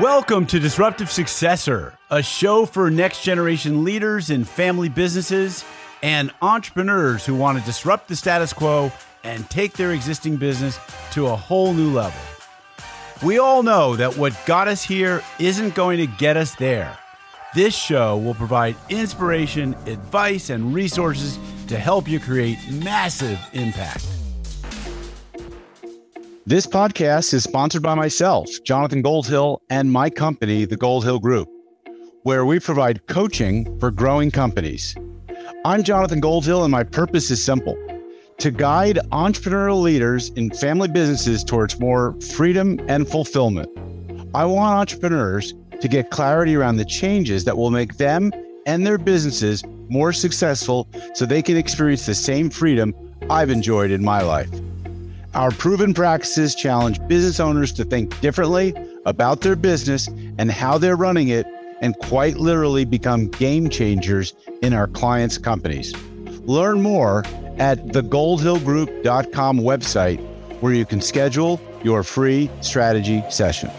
Welcome to Disruptive Successor, a show for next generation leaders in family businesses and entrepreneurs who want to disrupt the status quo and take their existing business to a whole new level. We all know that what got us here isn't going to get us there. This show will provide inspiration, advice, and resources to help you create massive impact. This podcast is sponsored by myself, Jonathan Goldhill, and my company, The Goldhill Group, where we provide coaching for growing companies. I'm Jonathan Goldhill, and my purpose is simple: to guide entrepreneurial leaders in family businesses towards more freedom and fulfillment. I want entrepreneurs to get clarity around the changes that will make them and their businesses more successful so they can experience the same freedom I've enjoyed in my life. Our proven practices challenge business owners to think differently about their business and how they're running it, and quite literally become game changers in our clients' companies. Learn more at thegoldhillgroup.com website, where you can schedule your free strategy session.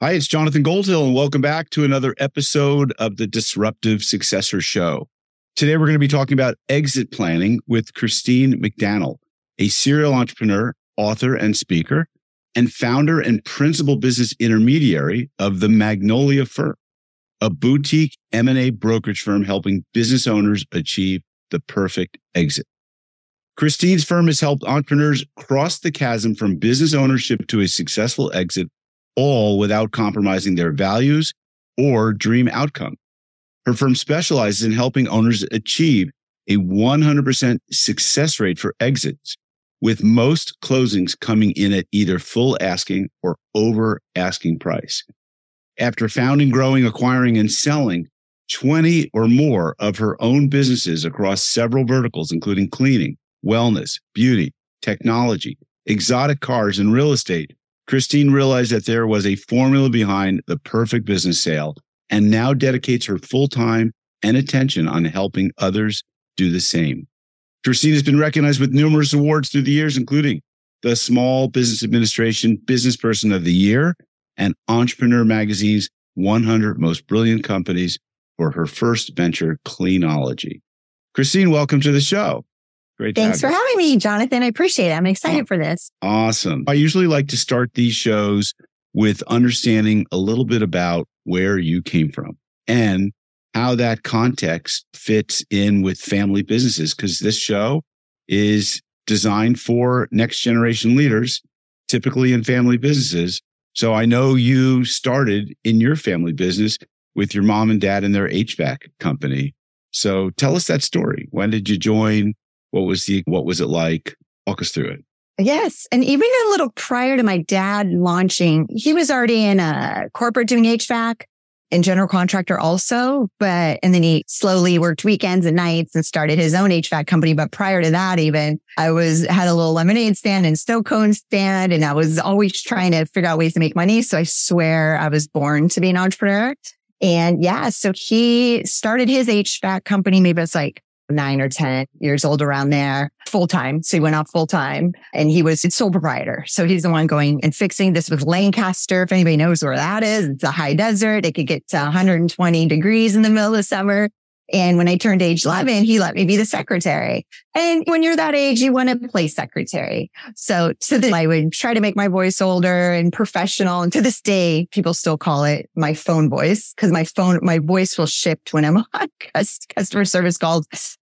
Hi, it's Jonathan Goldhill, and welcome back to another episode of the Disruptive Successor Show. Today, we're going to be talking about exit planning with Christine McDannell, a serial entrepreneur, author and speaker, and founder and principal business intermediary of The Magnolia Firm, a boutique M&A brokerage firm helping business owners achieve the perfect exit. Christine's firm has helped entrepreneurs cross the chasm from business ownership to a successful exit, all without compromising their values or dream outcome. Her firm specializes in helping owners achieve a 100% success rate for exits, with most closings coming in at either full asking or over asking price. After founding, growing, acquiring, and selling 20 or more of her own businesses across several verticals, including cleaning, wellness, beauty, technology, exotic cars, and real estate, Christine realized that there was a formula behind the perfect business sale, and now dedicates her full time and attention on helping others do the same. Christine has been recognized with numerous awards through the years, including the Small Business Administration Business Person of the Year and Entrepreneur Magazine's 100 Most Brilliant Companies for her first venture, Cleanology. Christine, welcome to the show. Great. Thanks for having me, Jonathan. I appreciate it. I'm excited for this. Awesome. I usually like to start these shows with understanding a little bit about where you came from and how that context fits in with family businesses, because this show is designed for next generation leaders, typically in family businesses. So I know you started in your family business with your mom and dad and their HVAC company. So tell us that story. When did you join? What was it like? Walk us through it. Yes. And even a little prior to my dad launching, he was already in a corporate doing HVAC and general contractor also. And then he slowly worked weekends and nights and started his own HVAC company. But prior to that, even I had a little lemonade stand and snow cone stand. And I was always trying to figure out ways to make money. So I swear I was born to be an entrepreneur. And yeah, so he started his HVAC company. Maybe it's like 9 or 10 years old, around there, full time. So he went out full time, and he was its sole proprietor. So he's the one going and fixing. This was Lancaster. If anybody knows where that is, it's a high desert. It could get to 120 degrees in the middle of summer. And when I turned age 11, he let me be the secretary. And when you're that age, you want to play secretary. So then I would try to make my voice older and professional. And to this day, people still call it my phone voice, because my voice will shift when I'm on customer service calls.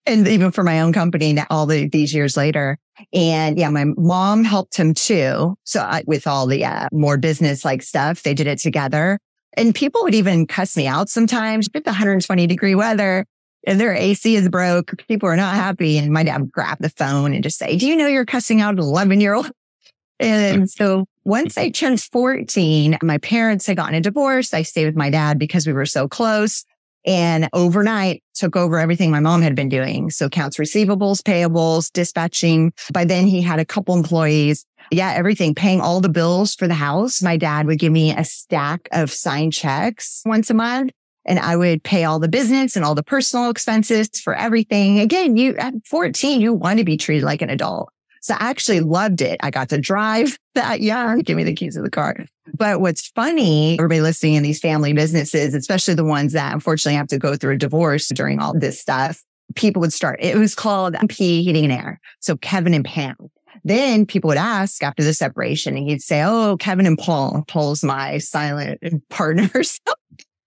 And even for my own company now, these years later. And yeah, my mom helped him too. So with all the more business like stuff, they did it together. And people would even cuss me out sometimes. It's 120 degree weather and their AC is broke. People are not happy. And my dad would grab the phone and just say, "Do you know you're cussing out an 11-year-old? And so once I turned 14, my parents had gotten a divorce. I stayed with my dad because we were so close, and overnight took over everything my mom had been doing. So accounts receivables, payables, dispatching. By then he had a couple employees. Yeah, everything, paying all the bills for the house. My dad would give me a stack of signed checks once a month, and I would pay all the business and all the personal expenses for everything. Again, at 14, you want to be treated like an adult. So I actually loved it. I got to drive that young. Give me the keys of the car. But what's funny, everybody listening in these family businesses, especially the ones that unfortunately have to go through a divorce during all this stuff, people would start. It was called P Heating and Air. So Kevin and Pam. Then people would ask after the separation and he'd say, oh, Kevin and Paul. Paul's my silent partners.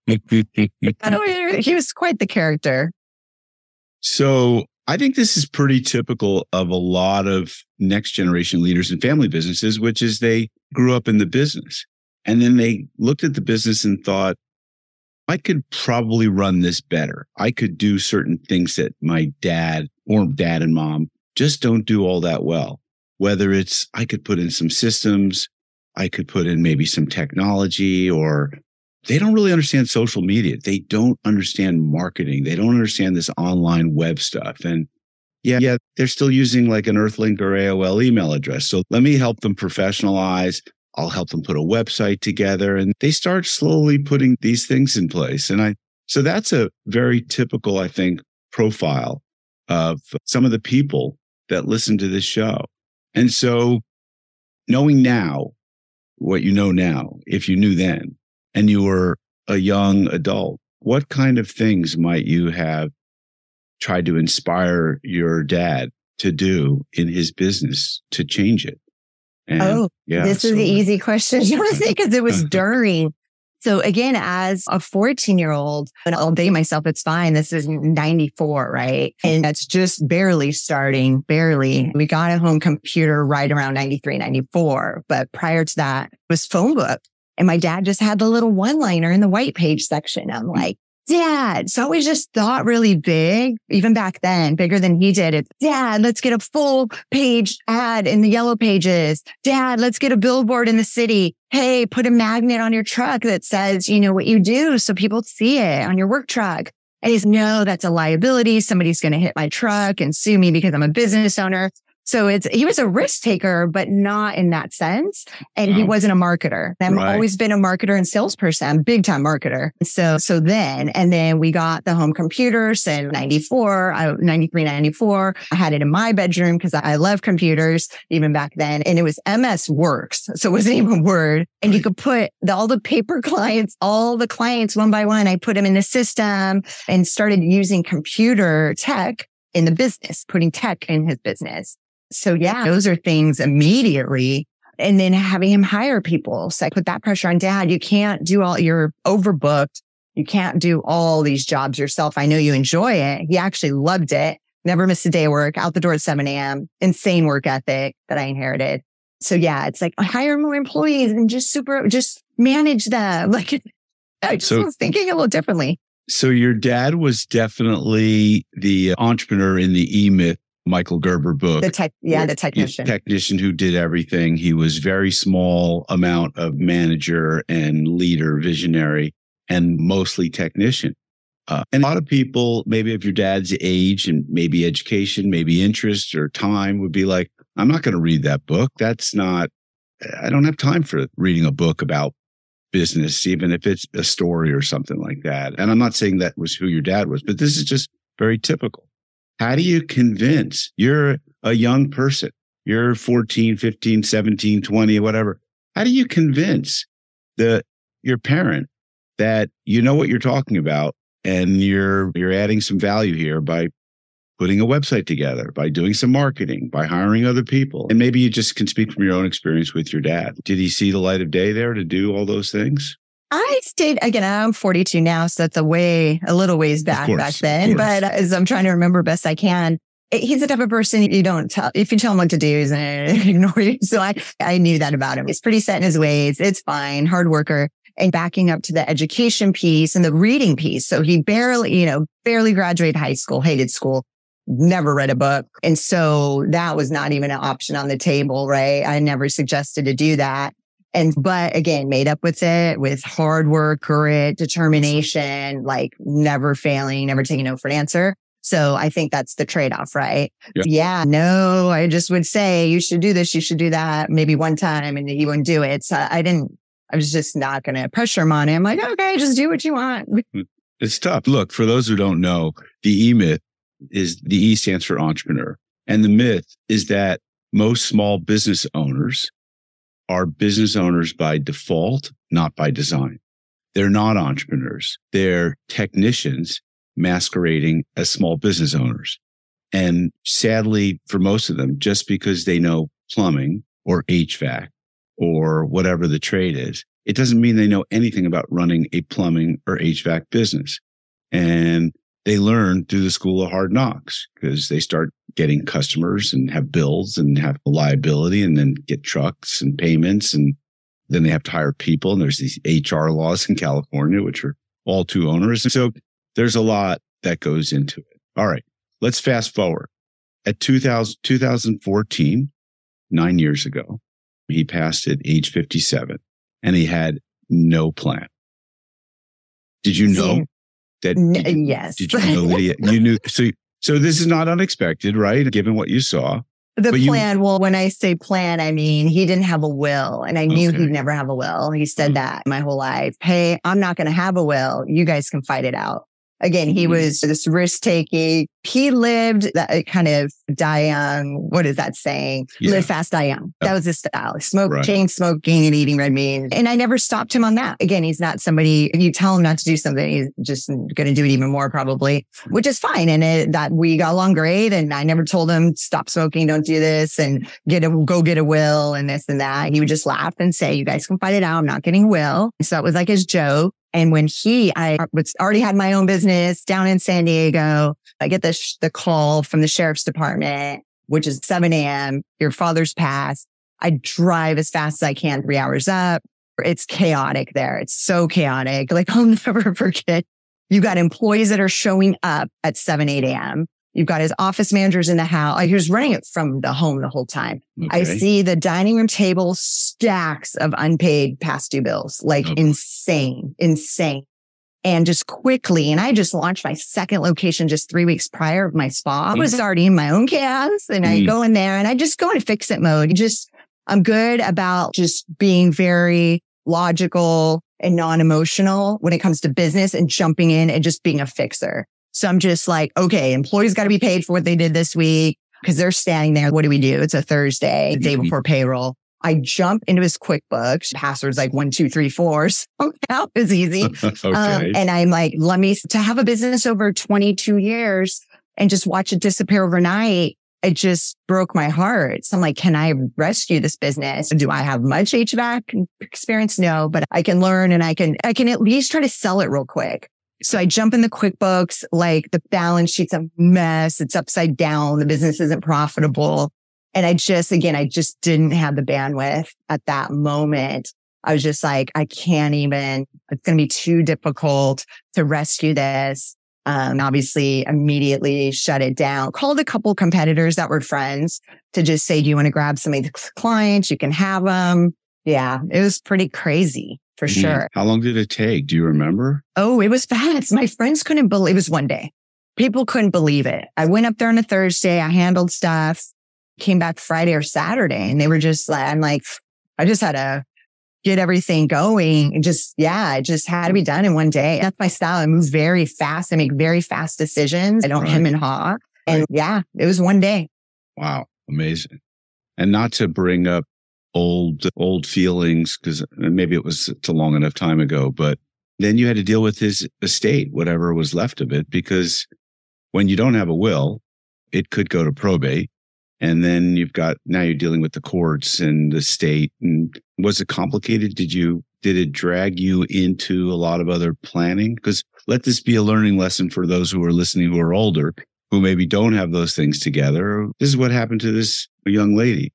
He was quite the character. So I think this is pretty typical of a lot of next generation leaders in family businesses, which is they grew up in the business and then they looked at the business and thought, I could probably run this better. I could do certain things that my dad or dad and mom just don't do all that well. Whether it's I could put in some systems, I could put in maybe some technology, or they don't really understand social media. They don't understand marketing. They don't understand this online web stuff. And yeah, they're still using like an Earthlink or AOL email address. So let me help them professionalize. I'll help them put a website together. And they start slowly putting these things in place. And so that's a very typical, I think, profile of some of the people that listen to this show. And so knowing now what you know now, if you knew then, and you were a young adult, what kind of things might you have tried to inspire your dad to do in his business to change it? And this is the easy question, because it was during. So again, as a 14-year-old, and I'll date myself, it's fine. This is 94, right? And that's just barely starting. We got a home computer right around 93, 94. But prior to that, it was phone book. And my dad just had the little one-liner in the white page section. I'm like, Dad. So I always just thought really big, even back then, bigger than he did. It's, Dad, let's get a full page ad in the yellow pages. Dad, let's get a billboard in the city. Hey, put a magnet on your truck that says, you know, what you do so people see it on your work truck. And he's, no, that's a liability. Somebody's going to hit my truck and sue me because I'm a business owner. So he was a risk taker, but not in that sense. And He wasn't a marketer. I've always been a marketer and salesperson. I'm a big time marketer. So then we got the home computers in 93, 94. I had it in my bedroom because I love computers even back then. And it was MS Works. So it wasn't even Word. And you could put all the clients one by one. I put them in the system and started using computer tech in the business, putting tech in his business. So yeah, those are things immediately. And then having him hire people. So I put that pressure on Dad. You can't do you're overbooked. You can't do all these jobs yourself. I know you enjoy it. He actually loved it. Never missed a day of work, out the door at 7 a.m. Insane work ethic that I inherited. So yeah, it's like hire more employees and just manage them. Like I just was thinking a little differently. So your dad was definitely the entrepreneur in the E-Myth, Michael Gerber book. The technician. The technician who did everything. He was very small amount of manager and leader, visionary, and mostly technician. And a lot of people, maybe of your dad's age and maybe education, maybe interest or time would be like, I'm not going to read that book. I don't have time for reading a book about business, even if it's a story or something like that. And I'm not saying that was who your dad was, but this is just very typical. How do you convince? You're a young person. You're 14, 15, 17, 20, whatever. How do you convince your parent that you know what you're talking about and you're adding some value here by putting a website together, by doing some marketing, by hiring other people? And maybe you just can speak from your own experience with your dad. Did he see the light of day there to do all those things? I'm 42 now, so that's a little ways back then. But as I'm trying to remember best I can, he's the type of person you don't tell. If you tell him what to do, he's going to ignore you. So I knew that about him. He's pretty set in his ways. It's fine. Hard worker. And backing up to the education piece and the reading piece. So he barely graduated high school, hated school. Never read a book. And so that was not even an option on the table, right? I never suggested to do that. But again, made up with it, with hard work, grit, determination, like never failing, never taking no for an answer. So I think that's the trade-off, right? Yeah, no, I just would say, you should do this, you should do that, maybe one time, and he wouldn't do it. So I was just not going to pressure him on it. I'm like, okay, just do what you want. It's tough. Look, for those who don't know, the E-Myth is the E stands for entrepreneur. And the myth is that most small business owners are business owners by default, not by design. They're not entrepreneurs. They're technicians masquerading as small business owners. And sadly, for most of them, just because they know plumbing or HVAC or whatever the trade is, it doesn't mean they know anything about running a plumbing or HVAC business. And they learn through the school of hard knocks because they start getting customers and have bills and have a liability and then get trucks and payments. And then they have to hire people. And there's these HR laws in California, which are all too onerous. And so there's a lot that goes into it. All right, let's fast forward. At 2014, 9 years ago, he passed at age 57 and he had no plan. Did you know that? Yes. Did you know that you knew? So this is not unexpected, right? Given what you saw. When I say plan, I mean, he didn't have a will, and I knew he'd never have a will. He said that my whole life. Hey, I'm not going to have a will. You guys can fight it out. Again, he was this risk-taking. He lived that kind of die young. What is that saying? Yeah. Live fast, die young. That was his style. Chain smoking and eating red meat. And I never stopped him on that. Again, he's not somebody, if you tell him not to do something, he's just going to do it even more probably, which is fine. And we got along great. And I never told him, stop smoking, don't do this, and go get a will and this and that. He would just laugh and say, you guys can fight it out. I'm not getting a will. So that was like his joke. And when I already had my own business down in San Diego, I get the call from the sheriff's department, which is 7 a.m. Your father's passed. I drive as fast as I can, 3 hours up. It's chaotic there. It's so chaotic. Like, I'll never forget. You've got employees that are showing up at 7, 8 a.m. You've got his office managers in the house. He was running it from the home the whole time. Okay. I see the dining room table, stacks of unpaid past due bills, insane. And just quickly, and I just launched my second location just 3 weeks prior of my spa. I was already in my own chaos, and I go in there and I just go into fix it mode. I'm good about just being very logical and non-emotional when it comes to business and jumping in and just being a fixer. So I'm just like, okay, employees got to be paid for what they did this week because they're standing there. What do we do? It's a Thursday, the day before payroll. I jump into his Quickbooks. Password's like 1, 2, 3, 4. So that was easy. Okay. And I'm like, to have a business over 22 years and just watch it disappear overnight. It just broke my heart. So I'm like, can I rescue this business? Do I have much HVAC experience? No, but I can learn and I can at least try to sell it real quick. So I jump in the QuickBooks, like the balance sheet's a mess. It's upside down. The business isn't profitable. And I just didn't have the bandwidth at that moment. I was just like, I can't even, it's going to be too difficult to rescue this. Obviously immediately shut it down, called a couple competitors that were friends to just say, do you want to grab some of the clients? You can have them. Yeah. It was pretty crazy. For sure. How long did it take? Do you remember? Oh, it was fast. My friends couldn't believe it was one day. People couldn't believe it. I went up there on a Thursday. I handled stuff, came back Friday or Saturday. And they were just like, I'm like, I just had to get everything going. And it just had to be done in one day. That's my style. I move very fast. I make very fast decisions. I don't hem and haw. And it was one day. Wow. Amazing. And not to bring up old feelings, because maybe it was a long enough time ago, but then you had to deal with his estate, whatever was left of it, because when you don't have a will, it could go to probate. And then now you're dealing with the courts and the state. And was it complicated? Did it drag you into a lot of other planning? Because let this be a learning lesson for those who are listening, who are older, who maybe don't have those things together. This is what happened to this young lady.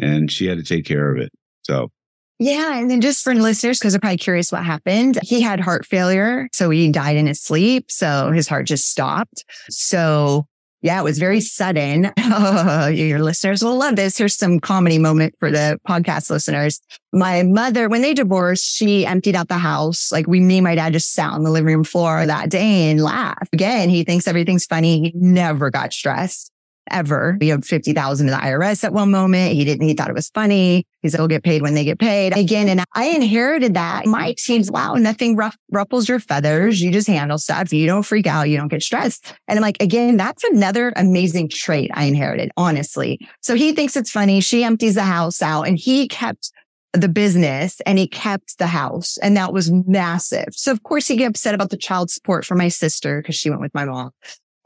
And she had to take care of it. So, yeah. And then just for listeners, because they're probably curious what happened, he had heart failure. So he died in his sleep. So his heart just stopped. So, yeah, it was very sudden. Your listeners will love this. Here's some comedy moment for the podcast listeners. My mother, when they divorced, she emptied out the house. Like me and my dad just sat on the living room floor that day and laughed. Again, he thinks everything's funny. He never got stressed. ever. He owed $50,000 to the IRS at one moment. He thought it was funny. He said, "I'll get paid when they get paid." Again, and I inherited that. My team's, wow, nothing ruffles your feathers. You just handle stuff. You don't freak out. You don't get stressed. And I'm like, again, that's another amazing trait I inherited, honestly. So he thinks it's funny. She empties the house out, and he kept the business and he kept the house. And that was massive. So of course he got upset about the child support for my sister because she went with my mom.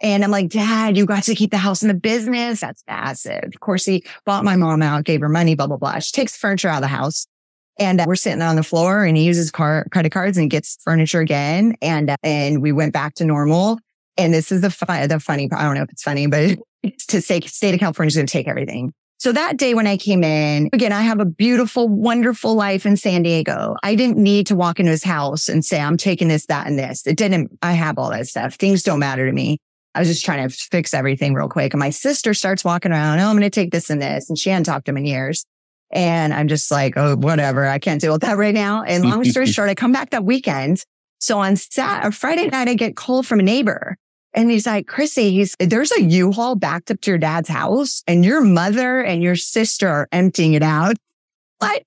And I'm like, "Dad, you got to keep the house and the business. That's massive." Of course, he bought my mom out, gave her money, blah, blah, blah. She takes furniture out of the house. And we're sitting on the floor and he uses credit cards and gets furniture again. And we went back to normal. And this is the funny part. I don't know if it's funny, but it's to say state of California is going to take everything. So that day when I came in, again, I have a beautiful, wonderful life in San Diego. I didn't need to walk into his house and say, "I'm taking this, that, and this." It didn't. I have all that stuff. Things don't matter to me. I was just trying to fix everything real quick. And my sister starts walking around, "Oh, I'm going to take this and this." And she hadn't talked to him in years. And I'm just like, "Oh, whatever. I can't deal with that right now." And long story short, I come back that weekend. So on Friday night, I get called from a neighbor. And he's like, "Chrissy, there's a U-Haul backed up to your dad's house and your mother and your sister are emptying it out." What?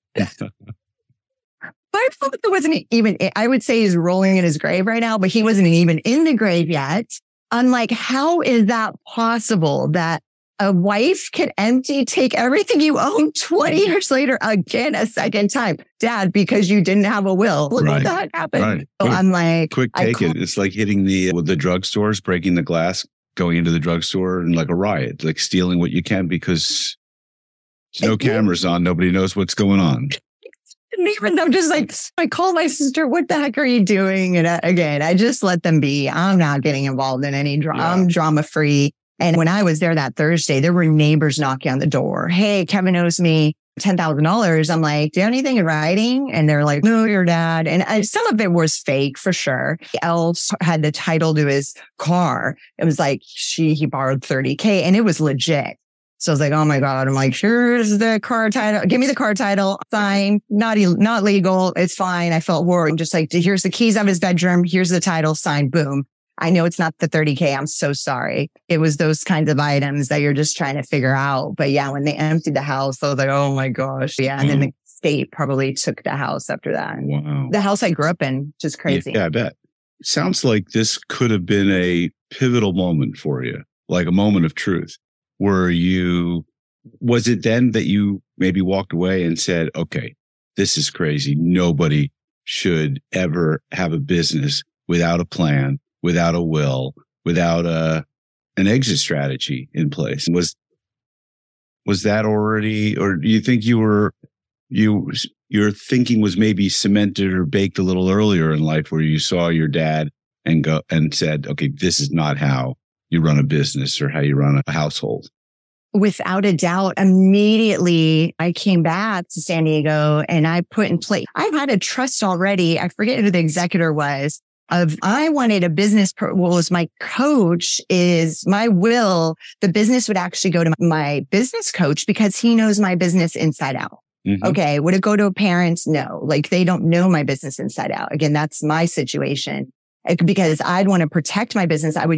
My father wasn't even, I would say he's rolling in his grave right now, but he wasn't even in the grave yet. I'm like, how is that possible that a wife can take everything you own 20 years later again a second time, Dad, because you didn't have a will? Look at that happen. Right. So I'm like, quick take it. It's like hitting the drugstores, breaking the glass, going into the drugstore and like a riot, like stealing what you can because there's no cameras on. Nobody knows what's going on. And even I'm just like, I call my sister, "What the heck are you doing?" And again, I just let them be. I'm not getting involved in any drama. Yeah. I'm drama free. And when I was there that Thursday, there were neighbors knocking on the door. "Hey, Kevin owes me $10,000. I'm like, "Do you have anything in writing?" And they're like, "No, your dad." And some of it was fake for sure. Else had the title to his car. It was like he borrowed $30,000 and it was legit. So I was like, "Oh my God." I'm like, "Here's the car title. Give me the car title. Sign. Not legal. It's fine." I felt horrible. I'm just like, "Here's the keys of his bedroom. Here's the title. Sign. Boom. I know it's not the $30,000. I'm so sorry." It was those kinds of items that you're just trying to figure out. But yeah, when they emptied the house, I was like, "Oh my gosh." Yeah. And then the state probably took the house after that. Wow. The house I grew up in, just crazy. Yeah, I bet. Sounds like this could have been a pivotal moment for you, like a moment of truth. Was it then that you maybe walked away and said, "Okay, this is crazy. Nobody should ever have a business without a plan, without a will, without an exit strategy in place"? Was that already, or do you think your thinking was maybe cemented or baked a little earlier in life where you saw your dad and said, "Okay, this is not how you run a business or how you run a household"? Without a doubt, immediately I came back to San Diego and I put in place, I've had a trust already. I forget who the executor was of, I wanted a business. What was my coach is my will. The business would actually go to my business coach because he knows my business inside out. Mm-hmm. Okay. Would it go to parents? No, like they don't know my business inside out. Again, that's my situation. Because I'd want to protect my business. I'd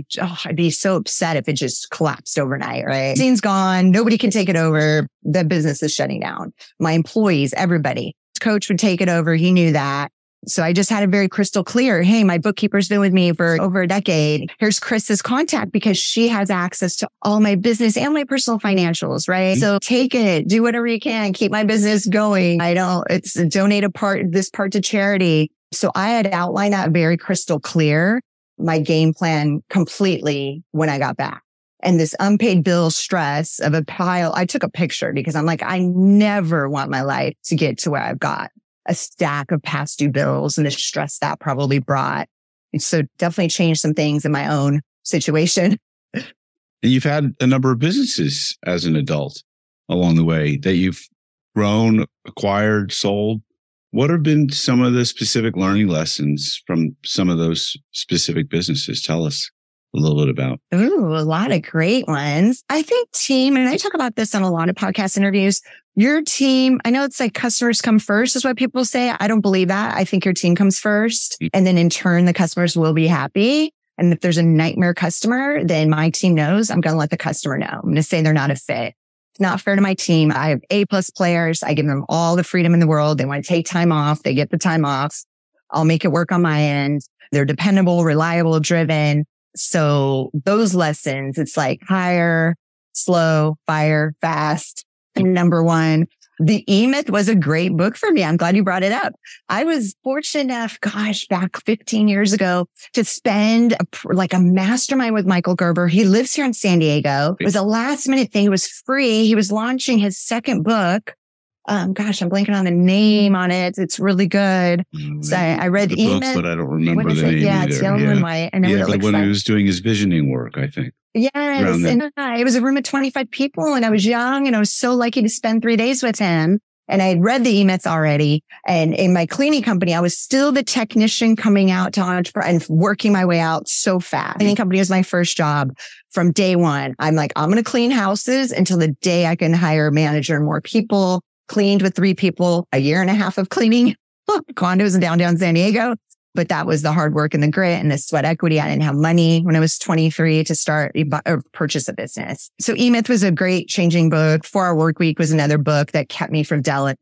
be so upset if it just collapsed overnight, right? Scene's gone. Nobody can take it over. The business is shutting down. My employees, everybody. Coach would take it over. He knew that. So I just had it very crystal clear. Hey, my bookkeeper's been with me for over a decade. Here's Chris's contact because she has access to all my business and my personal financials, right? Mm-hmm. So take it, do whatever you can, keep my business going. Donate this part to charity. So I had outlined that very crystal clear, my game plan completely when I got back. And this unpaid bill stress of a pile, I took a picture because I'm like, I never want my life to get to where I've got a stack of past due bills and the stress that probably brought. And so definitely changed some things in my own situation. You've had a number of businesses as an adult along the way that you've grown, acquired, sold. What have been some of the specific learning lessons from some of those specific businesses? Tell us a little bit about. Ooh, a lot of great ones. I think team, and I talk about this on a lot of podcast interviews, your team, I know it's like customers come first is what people say. I don't believe that. I think your team comes first. And then in turn, the customers will be happy. And if there's a nightmare customer, then my team knows I'm going to let the customer know. I'm going to say they're not a fit. It's not fair to my team. I have A+ players. I give them all the freedom in the world. They want to take time off. They get the time off. I'll make it work on my end. They're dependable, reliable, driven. So those lessons, it's like hire, slow, fire, fast. Number one. The E-Myth was a great book for me. I'm glad you brought it up. I was fortunate enough, back 15 years ago to spend a mastermind with Michael Gerber. He lives here in San Diego. It was a last minute thing. It was free. He was launching his second book. I'm blanking on the name on it. It's really good. So I read the E-Myth, but I don't remember the name. Yeah, it's yellow and white. And yeah, like when he was doing his visioning work, I think. Yes, and it was a room of 25 people, and I was young, and I was so lucky to spend 3 days with him. And I had read the E-Myth already, and in my cleaning company, I was still the technician coming out to entrepreneur and working my way out so fast. Cleaning company was my first job from day one. I'm like, I'm going to clean houses until the day I can hire a manager and more people. Cleaned with 3 people, a year and a half of cleaning condos in downtown San Diego. But that was the hard work and the grit and the sweat equity. I didn't have money when I was 23 to start or purchase a business. So E-Myth was a great changing book. 4-Hour Workweek was another book that kept me from that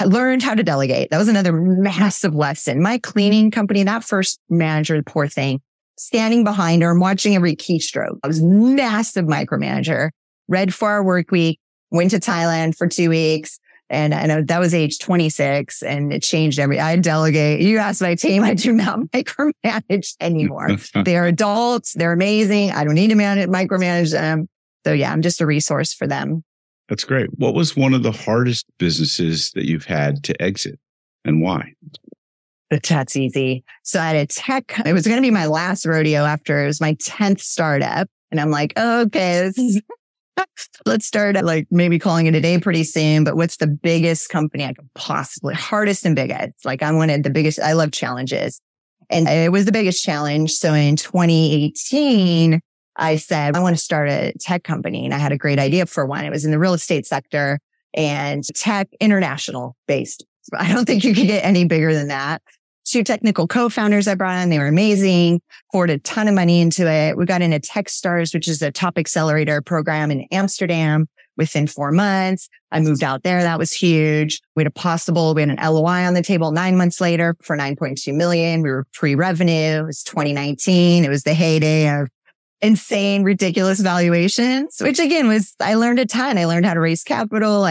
I learned how to delegate. That was another massive lesson. My cleaning company, that first manager, the poor thing, standing behind her and watching every keystroke. I was massive micromanager. Read 4-Hour Workweek. Went to Thailand for 2 weeks, and I know that was age 26, and it changed I delegate. You ask my team, I do not micromanage anymore. They are adults. They're amazing. I don't need to micromanage them. So yeah, I'm just a resource for them. That's great. What was one of the hardest businesses that you've had to exit, and why? That's easy. So I had it was going to be my last rodeo after it was my 10th startup. And I'm like, okay, this is... Let's start maybe calling it a day pretty soon. But what's the biggest company I could possibly, hardest and biggest? I wanted the biggest. I love challenges, and it was the biggest challenge. So in 2018, I said I want to start a tech company, and I had a great idea for one. It was in the real estate sector and tech, international based. I don't think you could get any bigger than that. 2 technical co-founders I brought on. They were amazing. Poured a ton of money into it. We got into Techstars, which is a top accelerator program in Amsterdam within 4 months. I moved out there. That was huge. We had an LOI on the table 9 months later for 9.2 million. We were pre-revenue. It was 2019. It was the heyday of insane, ridiculous valuations, which again was, I learned a ton. I learned how to raise capital.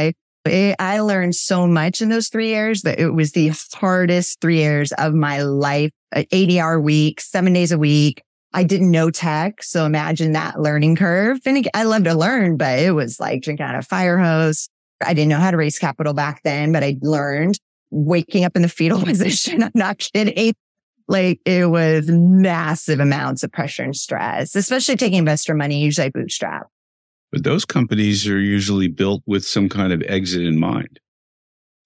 I learned so much in those 3 years that it was the hardest 3 years of my life. 80-hour week, 7 days a week. I didn't know tech. So imagine that learning curve. And I love to learn, but it was like drinking out of a fire hose. I didn't know how to raise capital back then, but I learned waking up in the fetal position. I'm not kidding. It was massive amounts of pressure and stress, especially taking investor money. Usually I bootstrap. But those companies are usually built with some kind of exit in mind.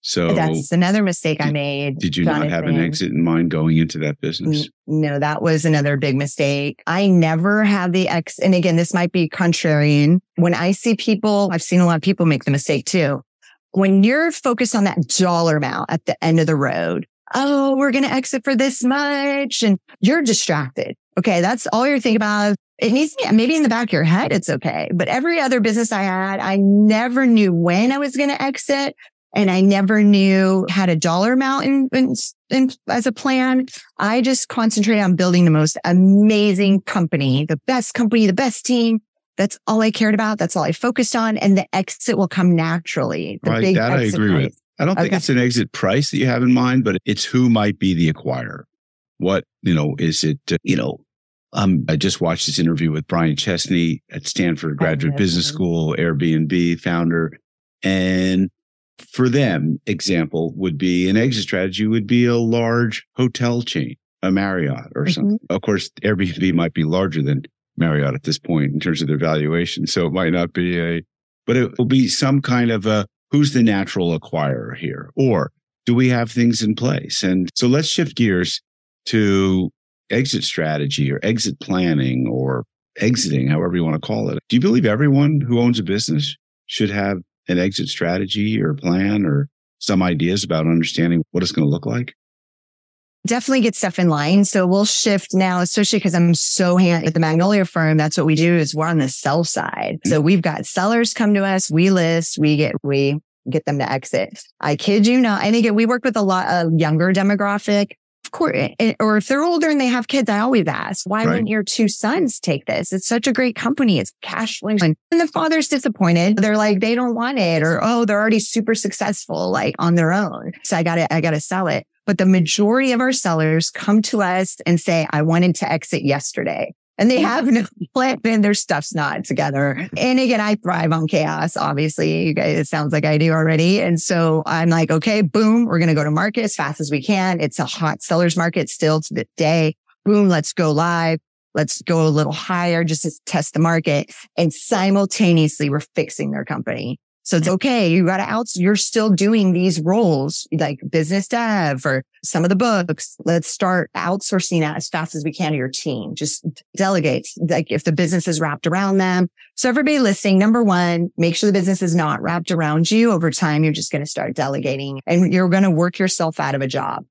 So that's another mistake I made. Did you not have an exit in mind going into that business? No, that was another big mistake. I never had the exit. And again, this might be contrarian. When I see people, I've seen a lot of people make the mistake too. When you're focused on that dollar amount at the end of the road, oh, we're going to exit for this much. And you're distracted. Okay. That's all you're thinking about. It needs to be maybe in the back of your head. It's okay. But every other business I had, I never knew when I was going to exit. And I never knew had a dollar amount as a plan. I just concentrated on building the most amazing company, the best team. That's all I cared about. That's all I focused on. And the exit will come naturally. I agree with. I don't think it's an exit price that you have in mind, but it's who might be the acquirer. What, is it, I just watched this interview with Brian Chesky at Stanford Graduate Business School, Airbnb founder. And for them, example would be an exit strategy would be a large hotel chain, a Marriott or something. Of course, Airbnb might be larger than Marriott at this point in terms of their valuation. So it might not be but it will be some kind of who's the natural acquirer here? Or do we have things in place? And so let's shift gears to exit strategy or exit planning or exiting, however you want to call it. Do you believe everyone who owns a business should have an exit strategy or plan or some ideas about understanding what it's going to look like? Definitely get stuff in line. So we'll shift now, especially because I'm so handy with the Magnolia Firm. That's what we do is we're on the sell side. So we've got sellers come to us, we list, we get them to exit. I kid you not. I think we work with a lot of younger demographic. Of course, or if they're older and they have kids, I always ask, why wouldn't your two sons take this? It's such a great company. It's cash flowing. And the father's disappointed. They're like, they don't want it. Or, oh, they're already super successful, like on their own. So I got to sell it. But the majority of our sellers come to us and say, I wanted to exit yesterday. And they have no plan and their stuff's not together. And again, I thrive on chaos, obviously. You guys, it sounds like I do already. And so I'm like, okay, boom, we're going to go to market as fast as we can. It's a hot seller's market still to the day. Boom, let's go live. Let's go a little higher just to test the market. And simultaneously, we're fixing their company. So it's okay. You're still doing these roles like business dev or some of the books. Let's start outsourcing that as fast as we can to your team. Just delegate, like if the business is wrapped around them. So everybody listening, number one, make sure the business is not wrapped around you. Over time, you're just going to start delegating and you're going to work yourself out of a job.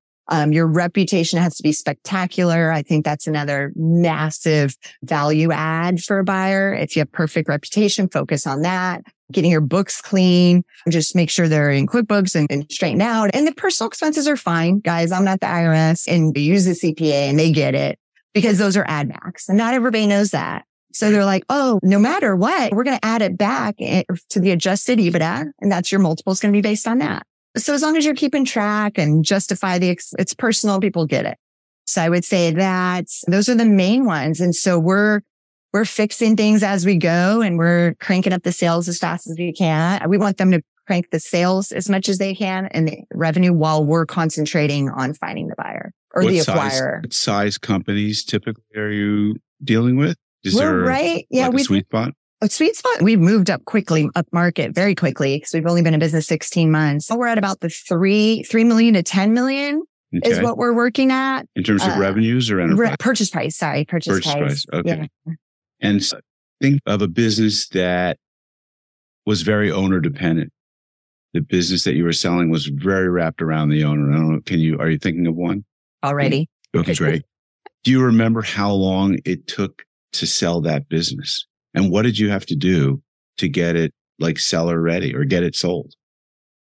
Your reputation has to be spectacular. I think that's another massive value add for a buyer. If you have perfect reputation, focus on that. Getting your books clean, just make sure they're in QuickBooks and straightened out. And the personal expenses are fine, guys. I'm not the IRS and we use the CPA and they get it because those are add backs and not everybody knows that. So they're like, oh, no matter what, we're going to add it back to the adjusted EBITDA. And that's your multiple is going to be based on that. So as long as you're keeping track and justify it's personal, people get it. So I would say that those are the main ones. And so we're fixing things as we go and we're cranking up the sales as fast as we can. We want them to crank the sales as much as they can and the revenue while we're concentrating on finding the buyer or the acquirer. What size companies typically are you dealing with? Is there a sweet spot? A sweet spot. We've moved up quickly, up market very quickly because we've only been in business 16 months. So we're at about the 3 million to 10 million. Okay. Is what we're working at. In terms of revenues or enterprise? Purchase price. Okay. Yeah. And think of a business that was very owner dependent. The business that you were selling was very wrapped around the owner. I don't know. Are you thinking of one already? Okay, great. Do you remember how long it took to sell that business? And what did you have to do to get it like seller ready or get it sold?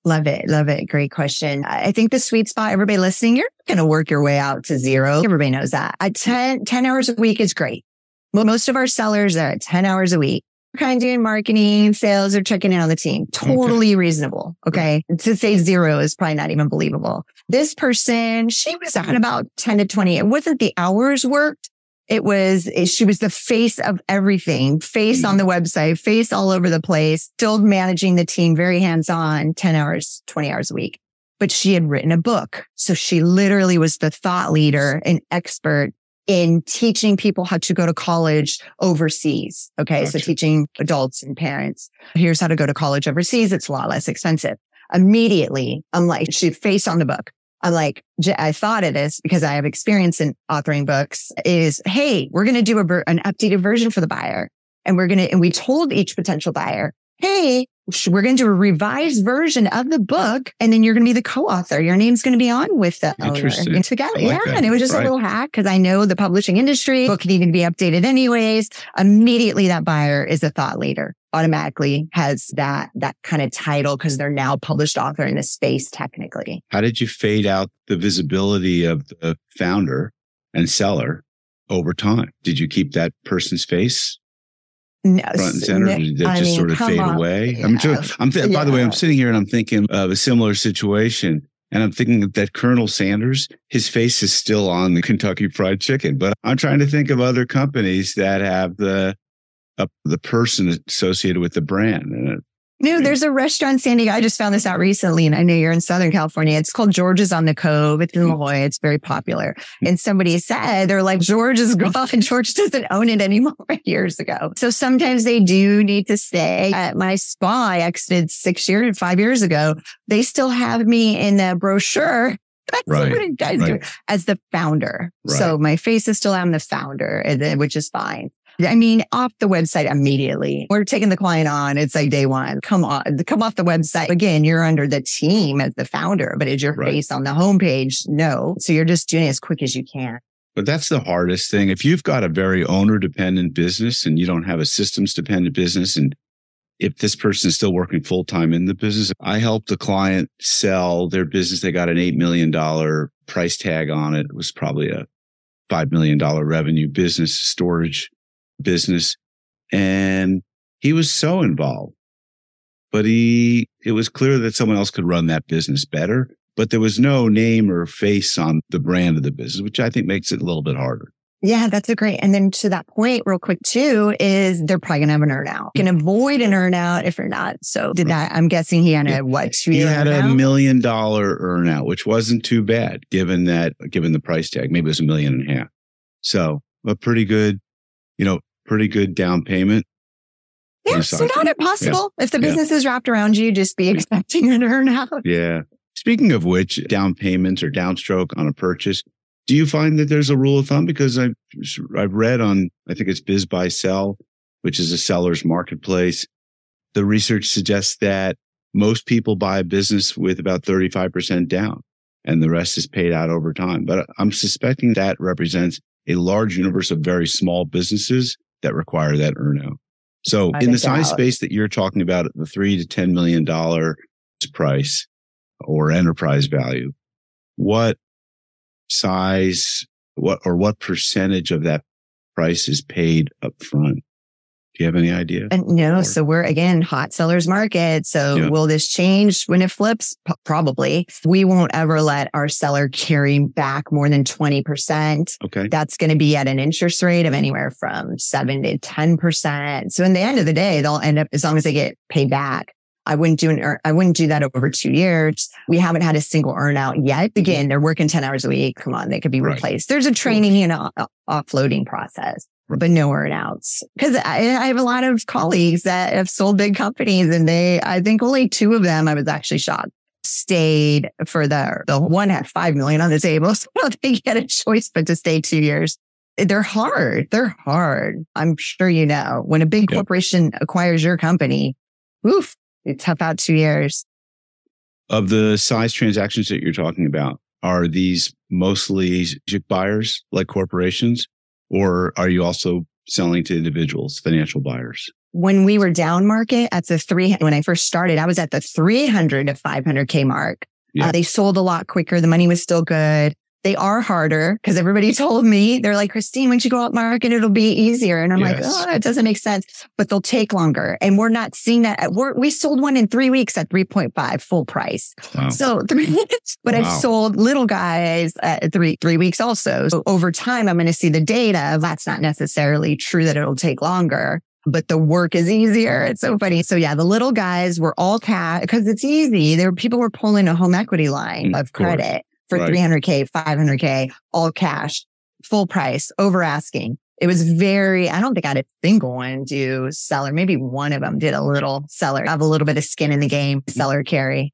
Love it. Great question. I think the sweet spot, everybody listening, you're not going to work your way out to zero. Everybody knows that. 10 hours a week is great. Well, most of our sellers are at 10 hours a week. We're kind of doing marketing, sales, or checking in on the team. Totally reasonable. Okay. To say zero is probably not even believable. This person, she was on about 10 to 20. It wasn't the hours worked. She was the face of everything, face on the website, face all over the place, still managing the team, very hands-on, 10 hours, 20 hours a week. But she had written a book. So she literally was the thought leader and expert in teaching people how to go to college overseas. Okay. Gotcha. So teaching adults and parents, here's how to go to college overseas. It's a lot less expensive. Immediately, I'm like, she face on the book. I'm like, I thought of this because I have experience in authoring books is, hey, we're going to do an updated version for the buyer. And we told each potential buyer, hey, we're going to do a revised version of the book. And then you're going to be the co-author. Your name's going to be on with the owner. And together. Like yeah. That. And it was just a little hack because I know the publishing industry, book needed to be updated anyways. Immediately that buyer is a thought leader, automatically has that kind of title because they're now published author in this space technically. How did you fade out the visibility of the founder and seller over time? Did you keep that person's face? No, front and center, did that just sort of fade away? Yeah. By the way, I'm sitting here and I'm thinking of a similar situation. And I'm thinking that Colonel Sanders, his face is still on the Kentucky Fried Chicken. But I'm trying to think of other companies that have the person associated with the brand. No, there's a restaurant in San Diego. I just found this out recently, and I know you're in Southern California. It's called George's on the Cove. It's in La Jolla. It's very popular. And somebody said, they're like, George is gone. George doesn't own it anymore years ago. So sometimes they do need to stay. At my spa, I exited 5 years ago. They still have me in the brochure. That's what it does do as the founder. Right. So my face is still on the founder, which is fine. I mean, off the website immediately. We're taking the client on. It's like day one. Come off the website. Again, you're under the team as the founder, but is your face on the homepage? No. So you're just doing it as quick as you can. But that's the hardest thing. If you've got a very owner-dependent business and you don't have a systems-dependent business, and if this person is still working full-time in the business, I helped a client sell their business. They got an $8 million price tag on it. It was probably a $5 million revenue business, storage business. And he was so involved, but it was clear that someone else could run that business better. But there was no name or face on the brand of the business, which I think makes it a little bit harder. Yeah, that's a great. And then to that point real quick too, is they're probably going to have an earnout. You can avoid an earnout if you're not. So did that, I'm guessing he had a what? He had a $1 million earnout, which wasn't too bad given the price tag. Maybe it was $1.5 million. So a pretty good down payment. Yeah, so not impossible. Yeah. If the business is wrapped around you, just be expecting an earnout. Yeah. Speaking of which, down payments or downstroke on a purchase, do you find that there's a rule of thumb? Because I've read on, I think it's Biz Buy Sell, which is a seller's marketplace. The research suggests that most people buy a business with about 35% down and the rest is paid out over time. But I'm suspecting that represents a large universe of very small businesses that require that earnout. So in the size space that you're talking about, the $3 to $10 million price, or enterprise value, what size, what percentage of that price is paid up front? Do you have any idea? No. So we're, again, hot seller's market. So will this change when it flips? Probably. We won't ever let our seller carry back more than 20%. Okay. That's going to be at an interest rate of anywhere from 7 to 10%. So in the end of the day, they'll end up, as long as they get paid back. I wouldn't do that over 2 years. We haven't had a single earnout yet. Again, they're working 10 hours a week. Come on, they could be replaced. There's a training and offloading process, but no earnouts. Because I have a lot of colleagues that have sold big companies, and I think only two of them, I was actually shocked, stayed for the one had $5 million on the table. So I don't think he had a choice but to stay 2 years. They're hard. I'm sure you know. When a big corporation acquires your company, oof. It's about 2 years. Of the size transactions that you're talking about, are these mostly strategic buyers like corporations, or are you also selling to individuals, financial buyers? When we were down market when I first started, I was at the 300 to 500K mark. Yeah. They sold a lot quicker. The money was still good. They are harder because everybody told me, they're like, Christine, once you go up market, it'll be easier. And I'm like, it doesn't make sense, but they'll take longer. And we're not seeing that. We sold one in 3 weeks at 3.5 full price. Wow. So 3 weeks, but I've sold little guys at three weeks also. So over time, I'm going to see the data. That's not necessarily true that it'll take longer, but the work is easier. It's so funny. So the little guys were all cash because it's easy. People were pulling a home equity line of credit. For 300K, 500K, all cash, full price, over asking. It was I don't think I had a single one do seller. Maybe one of them did a little seller. I have a little bit of skin in the game, seller carry.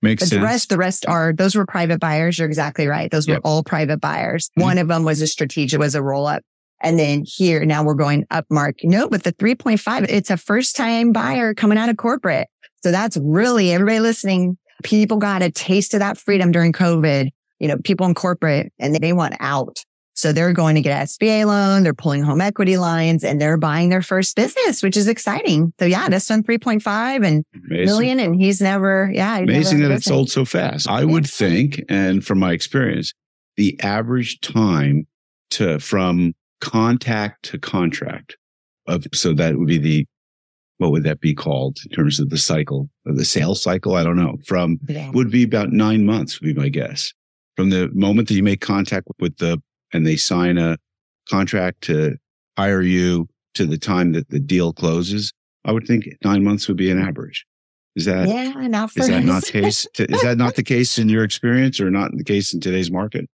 Makes sense. Those were private buyers. You're exactly right. Those were all private buyers. Mm-hmm. One of them was a strategic, was a roll up. And then now we're going up market. No, but the 3.5, it's a first time buyer coming out of corporate. So that's really everybody listening. People got a taste of that freedom during COVID, people in corporate, and they want out. So they're going to get an SBA loan. They're pulling home equity lines and they're buying their first business, which is exciting. So this one 3.5 and million, and he's never, amazing that it sold so fast. I would think, and from my experience, the average time from contact to contract so that would be what would that be called in terms of the cycle of the sales cycle? I don't know. Would be about 9 months would be my guess. From the moment that you make contact and they sign a contract to hire you to the time that the deal closes, I would think 9 months would be an average. Is that, is that not the case in your experience or not the case in today's market?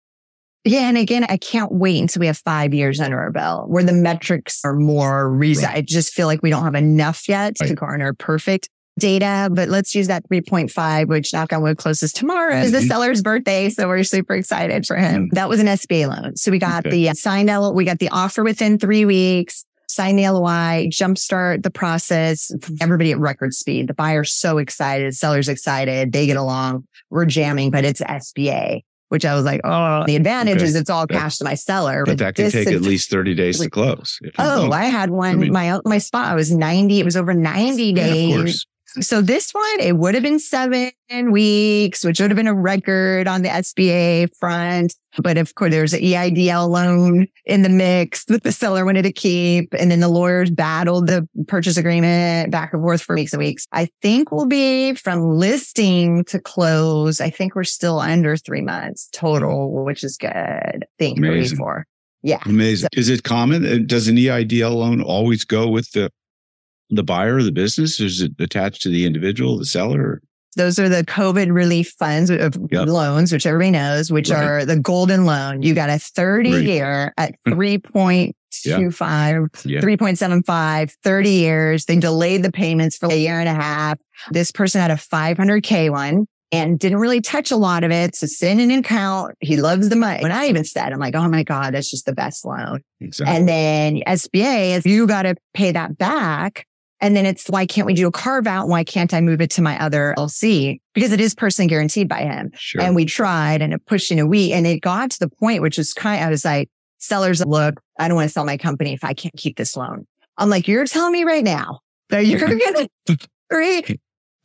Yeah. And again, I can't wait until we have 5 years under our belt where the metrics are more reason. Right. I just feel like we don't have enough yet to garner perfect. data, but let's use that 3.5, which knock on wood closes tomorrow is the seller's birthday. So we're super excited for him. That was an SBA loan. So we got the signed LOI, we got the offer within 3 weeks, signed the LOI, jumpstart the process, everybody at record speed. The buyer's so excited, seller's excited, they get along, we're jamming, but it's SBA. Which I was like, oh, the advantage is it's all cash to my seller. But that could take at least 30 days to close. Oh, I had one, my spot, I was 90, it was over 90 days. Yeah, of course. So this one, it would have been 7 weeks, which would have been a record on the SBA front. But of course, there's an EIDL loan in the mix that the seller wanted to keep. And then the lawyers battled the purchase agreement back and forth for weeks and weeks. I think we'll be from listing to close. I think we're still under 3 months total, which is good. I think amazing. Yeah. Amazing. So, is it common? Does an EIDL loan always go with the buyer of the business? Is it attached to the individual, the seller? Those are the COVID relief funds of loans, which everybody knows, which are the golden loan. You got a 30-year at 3.25, 3.75, 30 years. They delayed the payments for a year and a half. This person had a $500K one and didn't really touch a lot of it. So it's in an account. He loves the money. When I even said, I'm like, oh my God, that's just the best loan. Exactly. And then SBA is you got to pay that back. And then it's, why can't we do a carve out? Why can't I move it to my other LLC? Because it is personally guaranteed by him. Sure. And we tried and it pushed in a week. And it got to the point, which was kind of, I was like, sellers, look, I don't want to sell my company if I can't keep this loan. I'm like, you're telling me right now that you're going to get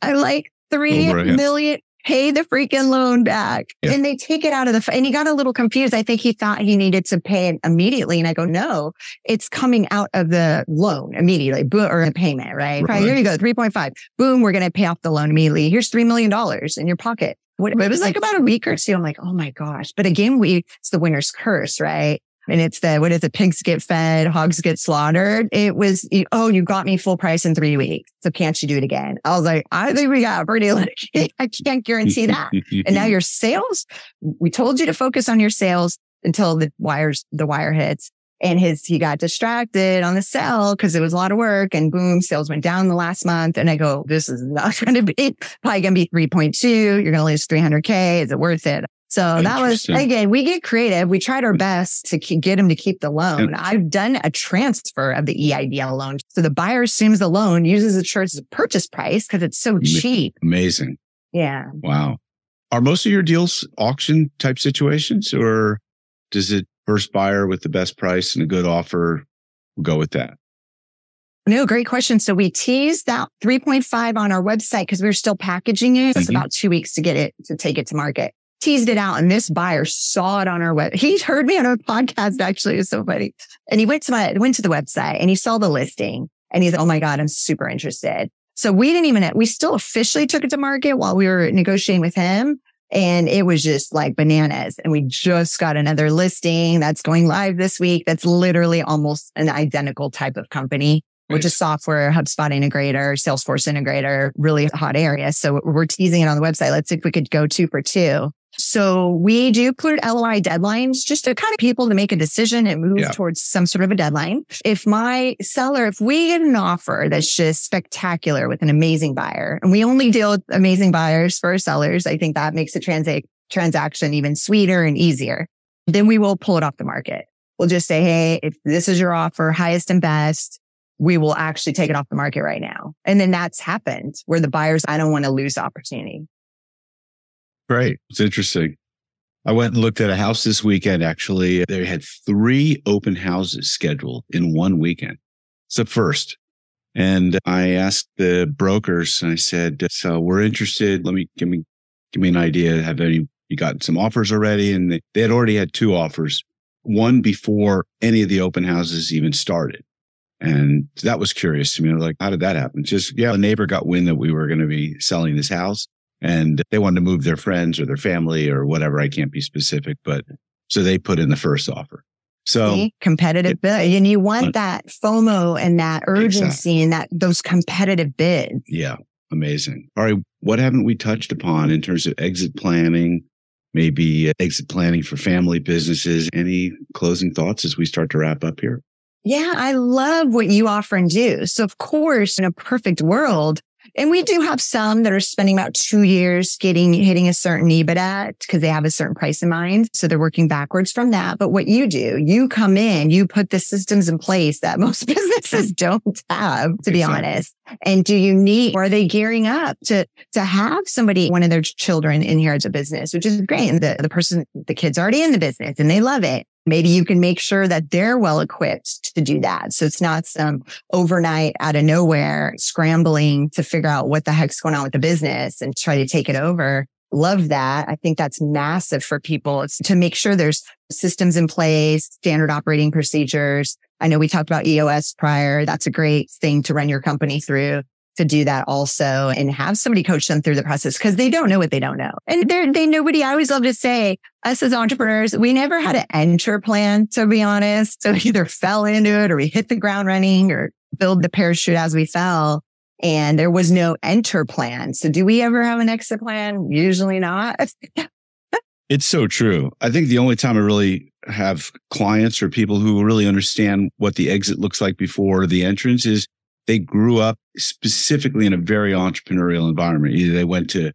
a $3 million. Pay the freaking loan back. Yeah. And they take it out of and he got a little confused. I think he thought he needed to pay it immediately. And I go, no, it's coming out of the loan immediately, or the payment, right? Here you go, 3.5. Boom, we're going to pay off the loan immediately. Here's $3 million in your pocket. It was like about a week or two. I'm like, oh my gosh. But again, it's the winner's curse, right? And it's pigs get fed, hogs get slaughtered. It was, you got me full price in 3 weeks. So can't you do it again? I was like, I think we got pretty lucky. I can't guarantee that. And now your sales, we told you to focus on your sales until the wire hits. And he got distracted on the sell because it was a lot of work, and boom, sales went down the last month. And I go, this is not going to be, probably going to be 3.2. You're going to lose $300K. Is it worth it? So that was, again, we get creative. We tried our best to get him to keep the loan. And I've done a transfer of the EIDL loan. So the buyer assumes the loan, uses the church's purchase price because it's so cheap. Amazing. Yeah. Wow. Are most of your deals auction type situations, or does it first buyer with the best price and a good offer go with that? No, great question. So we teased that 3.5 on our website because we were still packaging it. It's about 2 weeks to get it, to take it to market. Teased it out, and this buyer saw it on our web. He heard me on a podcast, actually. It was so funny. And he went to the website and he saw the listing and he's like, oh my God, I'm super interested. So we still officially took it to market while we were negotiating with him. And it was just like bananas. And we just got another listing that's going live this week. That's literally almost an identical type of company. Which is software, HubSpot integrator, Salesforce integrator, really hot area. So we're teasing it on the website. Let's see if we could go 2 for 2. So we do put LOI deadlines just to kind of people to make a decision and move towards some sort of a deadline. If my seller, if we get an offer that's just spectacular with an amazing buyer, and we only deal with amazing buyers for our sellers, I think that makes the transaction even sweeter and easier, then we will pull it off the market. We'll just say, hey, if this is your offer, highest and best, we will actually take it off the market right now. And then that's happened where the buyers, I don't want to lose the opportunity. Great. It's interesting. I went and looked at a house this weekend, actually. They had 3 open houses scheduled in one weekend. It's the first. And I asked the brokers and I said, so we're interested. Let me, give me an idea. Have you gotten some offers already? And they had already had 2 offers, one before any of the open houses even started. And that was curious to me. I was like, how did that happen? The neighbor got wind that we were going to be selling this house and they wanted to move their friends or their family or whatever. I can't be specific, but so they put in the first offer. So competitive bid. And you want that FOMO and that urgency and those competitive bids. Yeah. Amazing. All right. What haven't we touched upon in terms of exit planning, maybe exit planning for family businesses? Any closing thoughts as we start to wrap up here? Yeah, I love what you offer and do. So of course, in a perfect world, And we do have some that are spending about 2 years hitting a certain EBITDA because they have a certain price in mind. So they're working backwards from that. But what you do, you come in, you put the systems in place that most businesses don't have, to be honest. And do you need, or are they gearing up to have somebody, one of their children inherits a business, which is great. And the kid's already in the business and they love it. Maybe you can make sure that they're well equipped to do that. So it's not some overnight out of nowhere scrambling to figure out what the heck's going on with the business and try to take it over. Love that. I think that's massive for people. It's to make sure there's systems in place, standard operating procedures. I know we talked about EOS prior. That's a great thing to run your company through, to do that also and have somebody coach them through the process because they don't know what they don't know. And I always love to say, us as entrepreneurs, we never had an enter plan, to be honest. So we either fell into it or we hit the ground running or build the parachute as we fell. And there was no enter plan. So do we ever have an exit plan? Usually not. It's so true. I think the only time I really have clients or people who really understand what the exit looks like before the entrance is they grew up specifically in a very entrepreneurial environment. Either they went to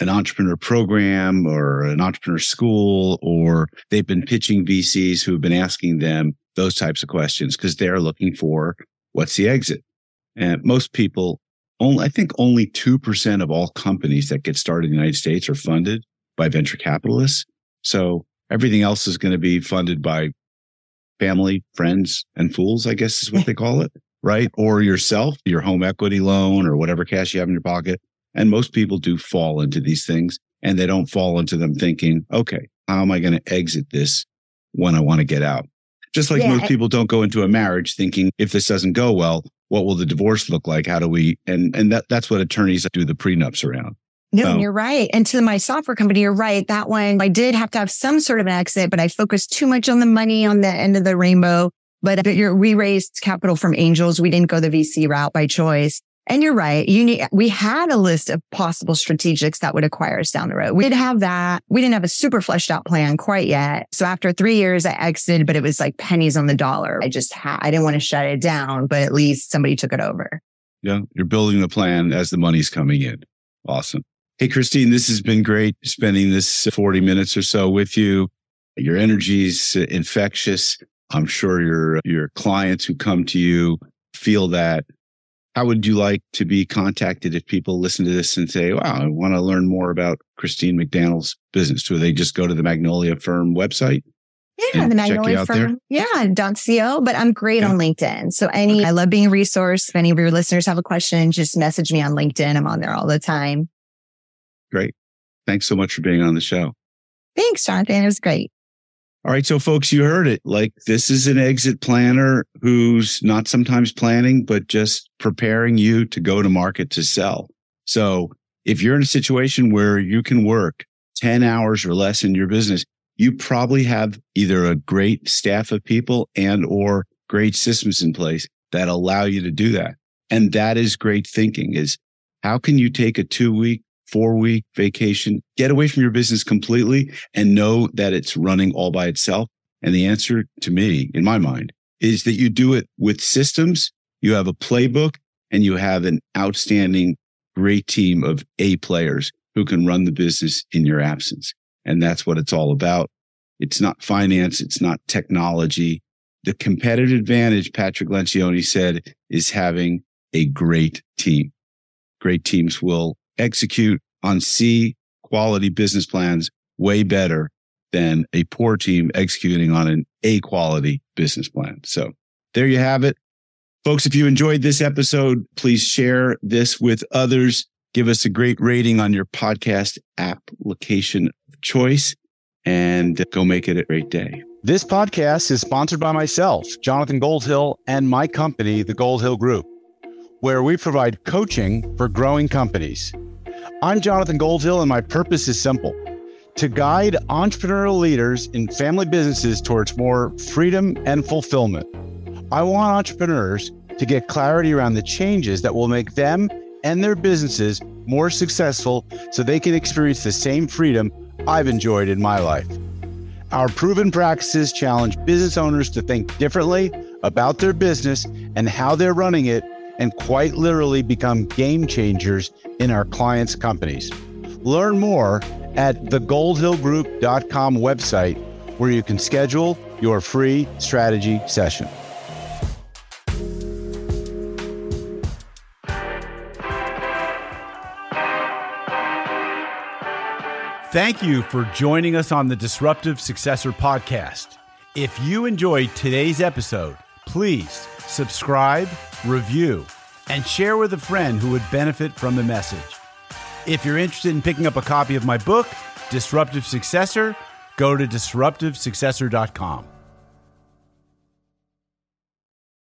an entrepreneur program or an entrepreneur school, or they've been pitching VCs who have been asking them those types of questions because they're looking for what's the exit. And most people, only 2% of all companies that get started in the United States are funded by venture capitalists. So everything else is going to be funded by family, friends, and fools, I guess is what they call it. Right? Or yourself, your home equity loan or whatever cash you have in your pocket. And most people do fall into these things, and they don't fall into them thinking, okay, how am I going to exit this when I want to get out? Just like most people don't go into a marriage thinking, if this doesn't go well, what will the divorce look like? How do we, and that's what attorneys do the prenups around. No, and you're right. And to my software company, you're right. That one, I did have to have some sort of an exit, but I focused too much on the money on the end of the rainbow. But we raised capital from angels. We didn't go the VC route by choice. And you're right. We had a list of possible strategics that would acquire us down the road. We did have that. We didn't have a super fleshed out plan quite yet. So after 3 years, I exited, but it was like pennies on the dollar. I didn't want to shut it down, but at least somebody took it over. Yeah. You're building the plan as the money's coming in. Awesome. Hey, Christine, this has been great spending this 40 minutes or so with you. Your energy's infectious. I'm sure your clients who come to you feel that. How would you like to be contacted if people listen to this and say, wow, I want to learn more about Christine McDannell's business? Do they just go to the Magnolia Firm website? Yeah, the Magnolia Firm. Yeah, .co, but I'm great on LinkedIn. So I love being a resource. If any of your listeners have a question, just message me on LinkedIn. I'm on there all the time. Great. Thanks so much for being on the show. Thanks, Jonathan. It was great. All right. So folks, you heard it. Like, this is an exit planner who's not sometimes planning, but just preparing you to go to market to sell. So if you're in a situation where you can work 10 hours or less in your business, you probably have either a great staff of people and or great systems in place that allow you to do that. And that is great thinking, is how can you take a 2-week, 4-week vacation, get away from your business completely and know that it's running all by itself? And the answer to me, in my mind, is that you do it with systems, you have a playbook, and you have an outstanding, great team of A players who can run the business in your absence. And that's what it's all about. It's not finance. It's not technology. The competitive advantage, Patrick Lencioni said, is having a great team. Great teams will execute on C quality business plans way better than a poor team executing on an A quality business plan. So there you have it. Folks, if you enjoyed this episode, please share this with others. Give us a great rating on your podcast application of choice and go make it a great day. This podcast is sponsored by myself, Jonathan Goldhill, and my company, The Goldhill Group, where we provide coaching for growing companies. I'm Jonathan Goldhill, and my purpose is simple: to guide entrepreneurial leaders in family businesses towards more freedom and fulfillment. I want entrepreneurs to get clarity around the changes that will make them and their businesses more successful so they can experience the same freedom I've enjoyed in my life. Our proven practices challenge business owners to think differently about their business and how they're running it, and quite literally become game changers in our clients' companies. Learn more at the goldhillgroup.com website, where you can schedule your free strategy session. Thank you for joining us on the Disruptive Successor Podcast. If you enjoyed today's episode, please subscribe, review, and share with a friend who would benefit from the message. If you're interested in picking up a copy of my book, Disruptive Successor, go to disruptivesuccessor.com.